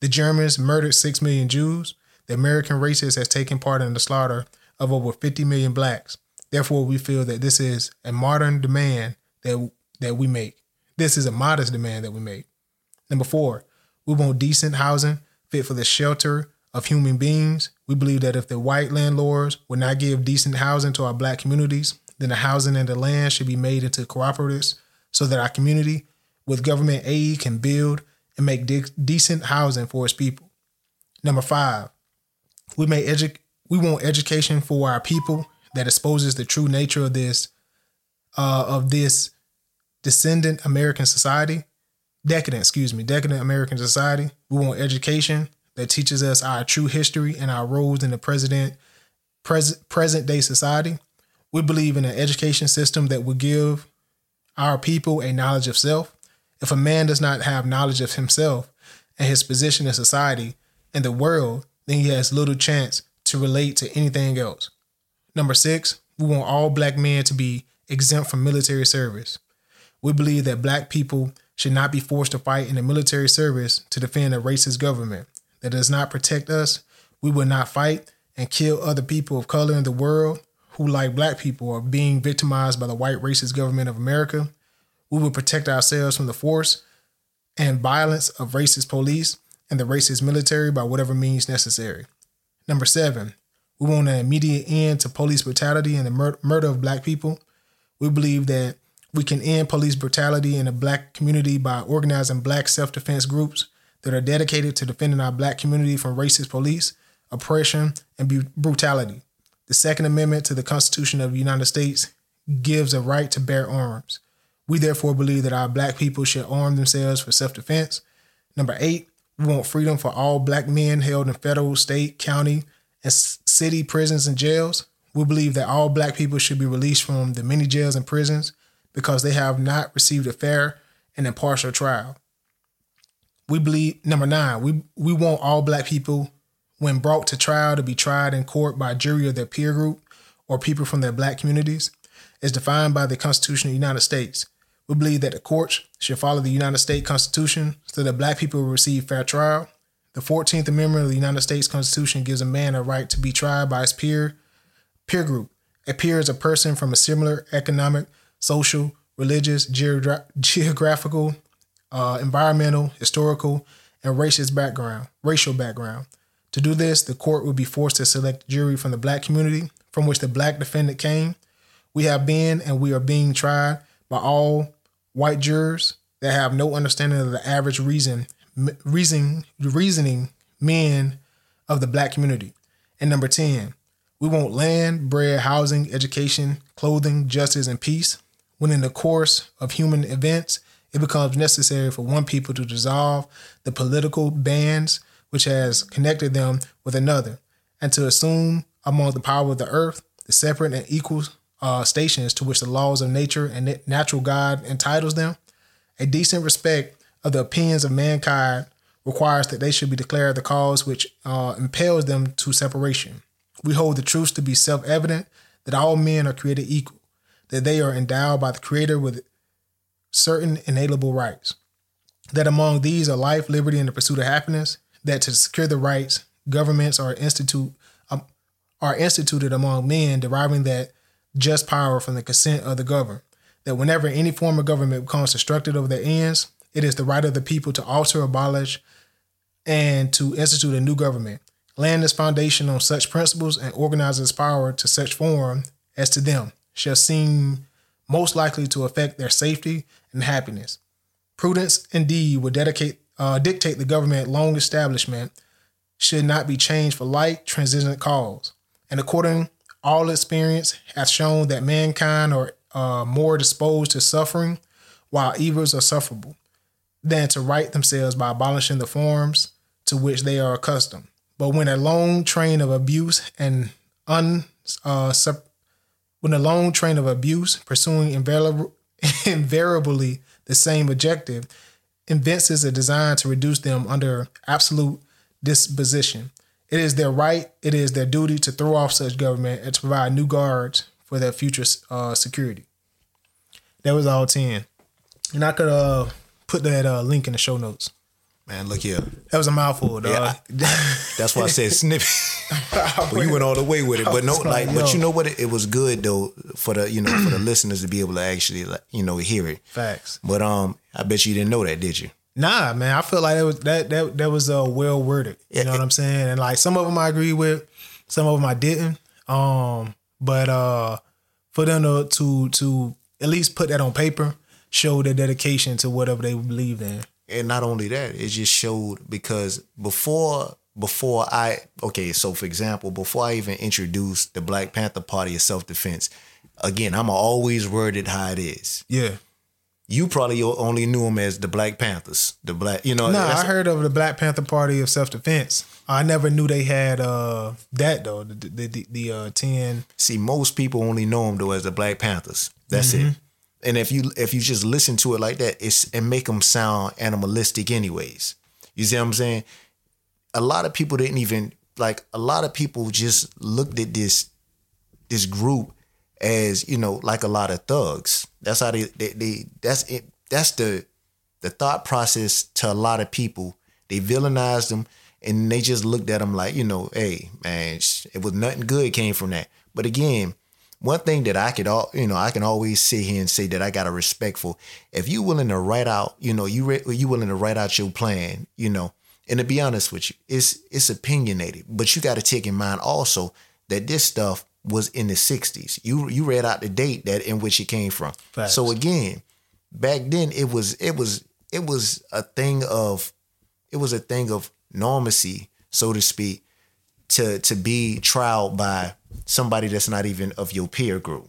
The Germans murdered 6 million Jews. The American races has taken part in the slaughter of over 50 million blacks. Therefore, we feel that this is a modern demand that we make. This is a modest demand that we make. Number four, we want decent housing fit for the shelter of human beings. We believe that if the white landlords would not give decent housing to our black communities, then the housing and the land should be made into cooperatives so that our community with government aid can build and make decent housing for its people. Number five, we want education for our people that exposes the true nature of this descendant American society. Decadent American society. We want education that teaches us our true history and our roles in the present day society. We believe in an education system that will give our people a knowledge of self. If a man does not have knowledge of himself and his position in society and the world, then he has little chance to relate to anything else. Number six, we want all black men to be exempt from military service. We believe that black people should not be forced to fight in the military service to defend a racist government that does not protect us. We will not fight and kill other people of color in the world who, like black people, are being victimized by the white racist government of America. We will protect ourselves from the force and violence of racist police and the racist military by whatever means necessary. Number seven, we want an immediate end to police brutality and the murder of black people. We believe that we can end police brutality in the black community by organizing black self-defense groups that are dedicated to defending our black community from racist police, oppression, and brutality. The Second Amendment to the Constitution of the United States gives a right to bear arms. We therefore believe that our black people should arm themselves for self-defense. Number eight, we want freedom for all black men held in federal, state, county, and city prisons and jails. We believe that all black people should be released from the many jails and prisons because they have not received a fair and impartial trial. We believe, number 9, we want all black people, when brought to trial, to be tried in court by a jury of their peer group or people from their black communities, as defined by the Constitution of the United States. We believe that the courts should follow the United States Constitution so that black people will receive fair trial. The 14th Amendment of the United States Constitution gives a man a right to be tried by his peer group. A peer is a person from a similar economic, social, religious, geographical, environmental, historical, and racial background. To do this, the court would be forced to select a jury from the black community from which the black defendant came. We have been and we are being tried by all white jurors that have no understanding of the average reasoning men of the black community. And number 10, we want land, bread, housing, education, clothing, justice, and peace. When in the course of human events, it becomes necessary for one people to dissolve the political bands which has connected them with another, and to assume among the power of the earth the separate and equal stations to which the laws of nature and natural God entitles them. A decent respect of the opinions of mankind requires that they should be declared the cause which impels them to separation. We hold the truth to be self-evident, that all men are created equal, that they are endowed by the Creator with certain inalienable rights, that among these are life, liberty, and the pursuit of happiness, that to secure the rights, governments are instituted among men, deriving that just power from the consent of the governed, that whenever any form of government becomes destructive of their ends, it is the right of the people to alter, abolish, and to institute a new government, laying its foundation on such principles and organizing its power to such form as to them shall seem most likely to affect their safety and happiness. Prudence, indeed, would dictate the government long establishment should not be changed for light, transient cause. And according all experience has shown that mankind are more disposed to suffering while evils are sufferable than to right themselves by abolishing the forms to which they are accustomed. But when a long train of abuse pursuing invariably the same objective evinces a design to reduce them under absolute disposition, it is their right, it is their duty to throw off such government and to provide new guards for their future security. That was all 10. And I could put that link in the show notes. Man, look here. That was a mouthful, dog. Yeah, that's why I said snippet. Well, you went all the way with it. But no, but you know what? It was good though for the for the listeners to be able to actually hear it. Facts. But I bet you didn't know that, did you? Nah, man. I feel like that was well worded. You know what I'm saying? And like some of them I agree with, some of them I didn't. But for them to at least put that on paper, show their dedication to whatever they believed in. And not only that, it just showed, because before I even introduced the Black Panther Party of self-defense, again, I'ma always word it how it is. Yeah. You probably only knew them as the Black Panthers. No, I heard of the Black Panther Party of self-defense. I never knew they had that though. The 10. See, most people only know them though as the Black Panthers. That's it. And if you just listen to it like that, it make them sound animalistic anyways. You see what I'm saying? A lot of people didn't even, a lot of people just looked at this group as, like a lot of thugs. That's how they that's it. That's the thought process to a lot of people. They villainized them and they just looked at them like, hey, man, it was nothing good came from that. But again, one thing that I can always sit here and say that I got to respect for. If you willing to write out, you willing to write out your plan, and to be honest with you, it's opinionated, but you got to take in mind also that this stuff was in the 60s. You read out the date that in which it came from. Facts. So again, back then it was a thing of normacy, so to speak, to be trialed by somebody that's not even of your peer group.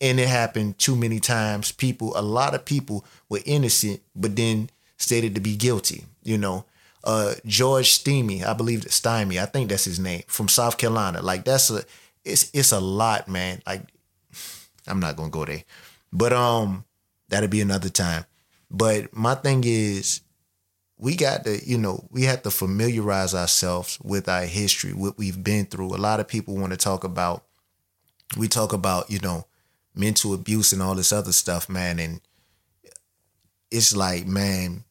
And it happened too many times. A lot of people were innocent, but then stated to be guilty. George Stymie, I think that's his name, from South Carolina. It's a lot, man. I'm not going to go there, but that'll be another time. But my thing is, we got to, you know, we have to familiarize ourselves with our history, what we've been through. A lot of people want to talk about, we talk about, you know, mental abuse and all this other stuff, man. And it's like, man,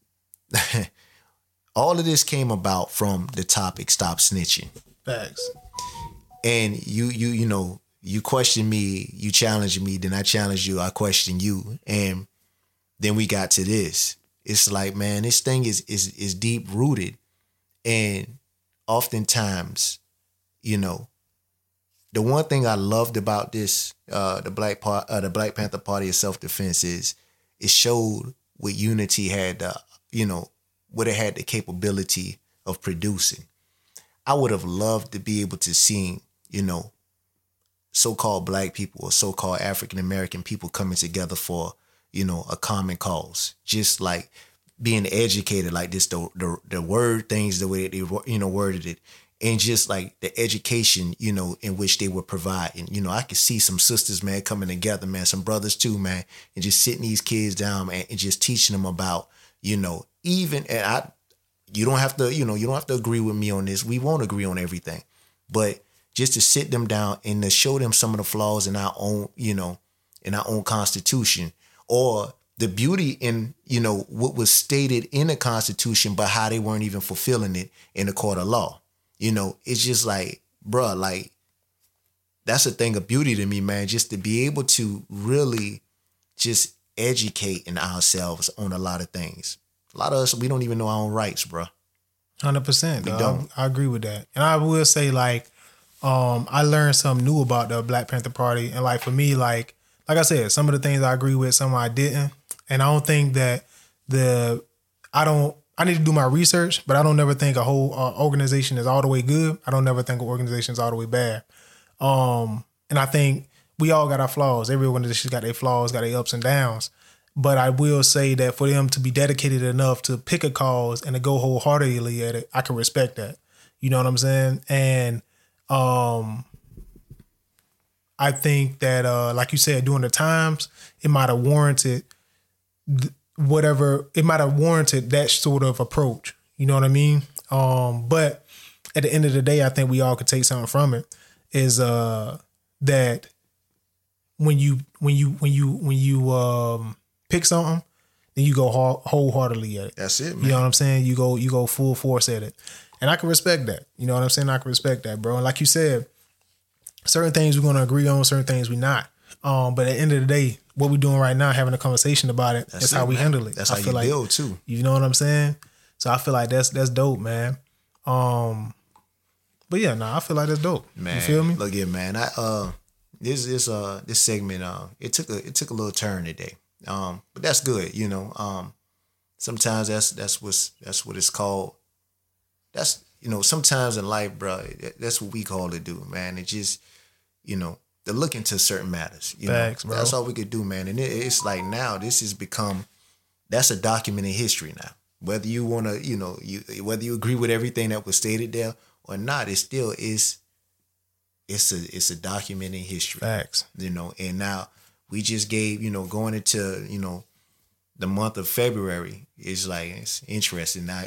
all of this came about from the topic, stop snitching. Facts. And you know, you question me, you challenge me, then I challenge you, I question you. And then we got to this. It's like, man, this thing is deep rooted. And oftentimes, you know, the one thing I loved about this, the Black Panther Party of Self-Defense is it showed what unity had, you know, what it had the capability of producing. I would have loved to be able to see, you know, so-called black people or so-called African-American people coming together for, you know, a common cause, just like being educated like this, the word things, the way that they, you know, worded it, and just like the education, you know, in which they were providing. You know, I could see some sisters, man, coming together, man, some brothers too, man, and just sitting these kids down, man, and just teaching them about, you know, even, and you don't have to, you know, you don't have to agree with me on this. We won't agree on everything, but just to sit them down and to show them some of the flaws in our own, you know, in our own Constitution. Or the beauty in, you know, what was stated in the Constitution, but how they weren't even fulfilling it in the court of law. You know, it's just like, bruh, like, that's a thing of beauty to me, man, just to be able to really just educate in ourselves on a lot of things. A lot of us, we don't even know our own rights, bruh. 100%. We don't. I agree with that. And I will say, like, I learned something new about the Black Panther Party. And, like, for me, like I said, some of the things I agree with, some I didn't. And I don't think that I need to do my research, but I don't never think a whole organization is all the way good. I don't never think an organization is all the way bad. And I think we all got our flaws. Everyone just got their flaws, got their ups and downs. But I will say that for them to be dedicated enough to pick a cause and to go wholeheartedly at it, I can respect that. You know what I'm saying? And, I think that, like you said, during the times, it might have warranted that sort of approach. You know what I mean? But at the end of the day, I think we all could take something from it. Is that when you pick something, then you go wholeheartedly at it. That's it, man. You know what I'm saying? You go full force at it, and I can respect that. You know what I'm saying? I can respect that, bro. And like you said, certain things we're going to agree on, certain things we're not. But at the end of the day, what we're doing right now, having a conversation about it, that's how we handle it. That's how you build too. You know what I'm saying? So I feel like that's dope, man. But yeah, I feel like that's dope. Man, you feel me? Look here, man. This segment, it took a little turn today. But that's good, you know. Sometimes that's what it's called. That's, you know, sometimes in life, bro, that's what we call it, do, man. It just, you know, to look into certain matters. You Facts, know? Bro. That's all we could do, man. And it's like now this has become, that's a documented history now. Whether you want to, you know, whether you agree with everything that was stated there or not, it still is. It's a documented history. Facts. You know, and now we just gave, you know, going into, you know, the month of February, it's like, it's interesting now.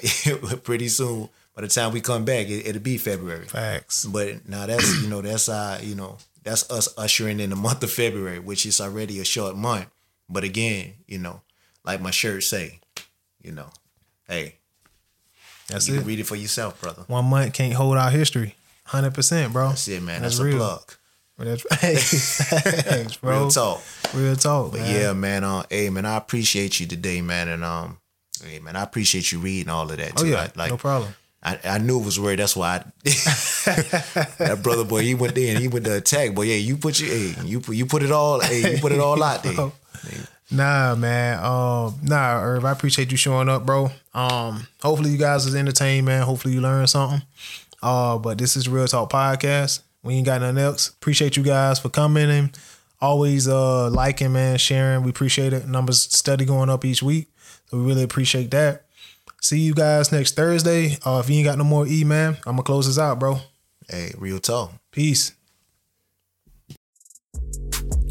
Pretty soon, by the time we come back, it'll be February. Facts. But now that's, you know, that's us ushering in the month of February, which is already a short month. But again, you know, like my shirt say, you know, hey, that's you it. Can read it for yourself, brother. 1 month can't hold our history. 100%, bro. That's it, man. That's real. A plug. Thanks, bro. Real talk. But man. Yeah, man. Hey, man, I appreciate you today, man. And hey, man, I appreciate you reading all of that too. Oh, yeah. Like, no problem. I knew it was weird. That's why that brother boy, he went there and he went to attack. But yeah, you put it all out there. Nah, man. Irv, I appreciate you showing up, bro. Hopefully you guys is entertained, man. Hopefully you learned something. But this is Real Talk Podcast. We ain't got nothing else. Appreciate you guys for commenting. Always liking, man, sharing. We appreciate it. Numbers steady going up each week. So we really appreciate that. See you guys next Thursday. If you ain't got no more E, man, I'm going to close this out, bro. Hey, real talk. Peace.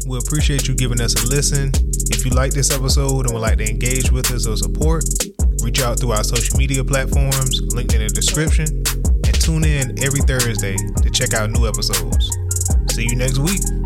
We appreciate you giving us a listen. If you like this episode and would like to engage with us or support, Reach out through our social media platforms, linked in the description, and tune in every Thursday to check out new episodes. See you next week.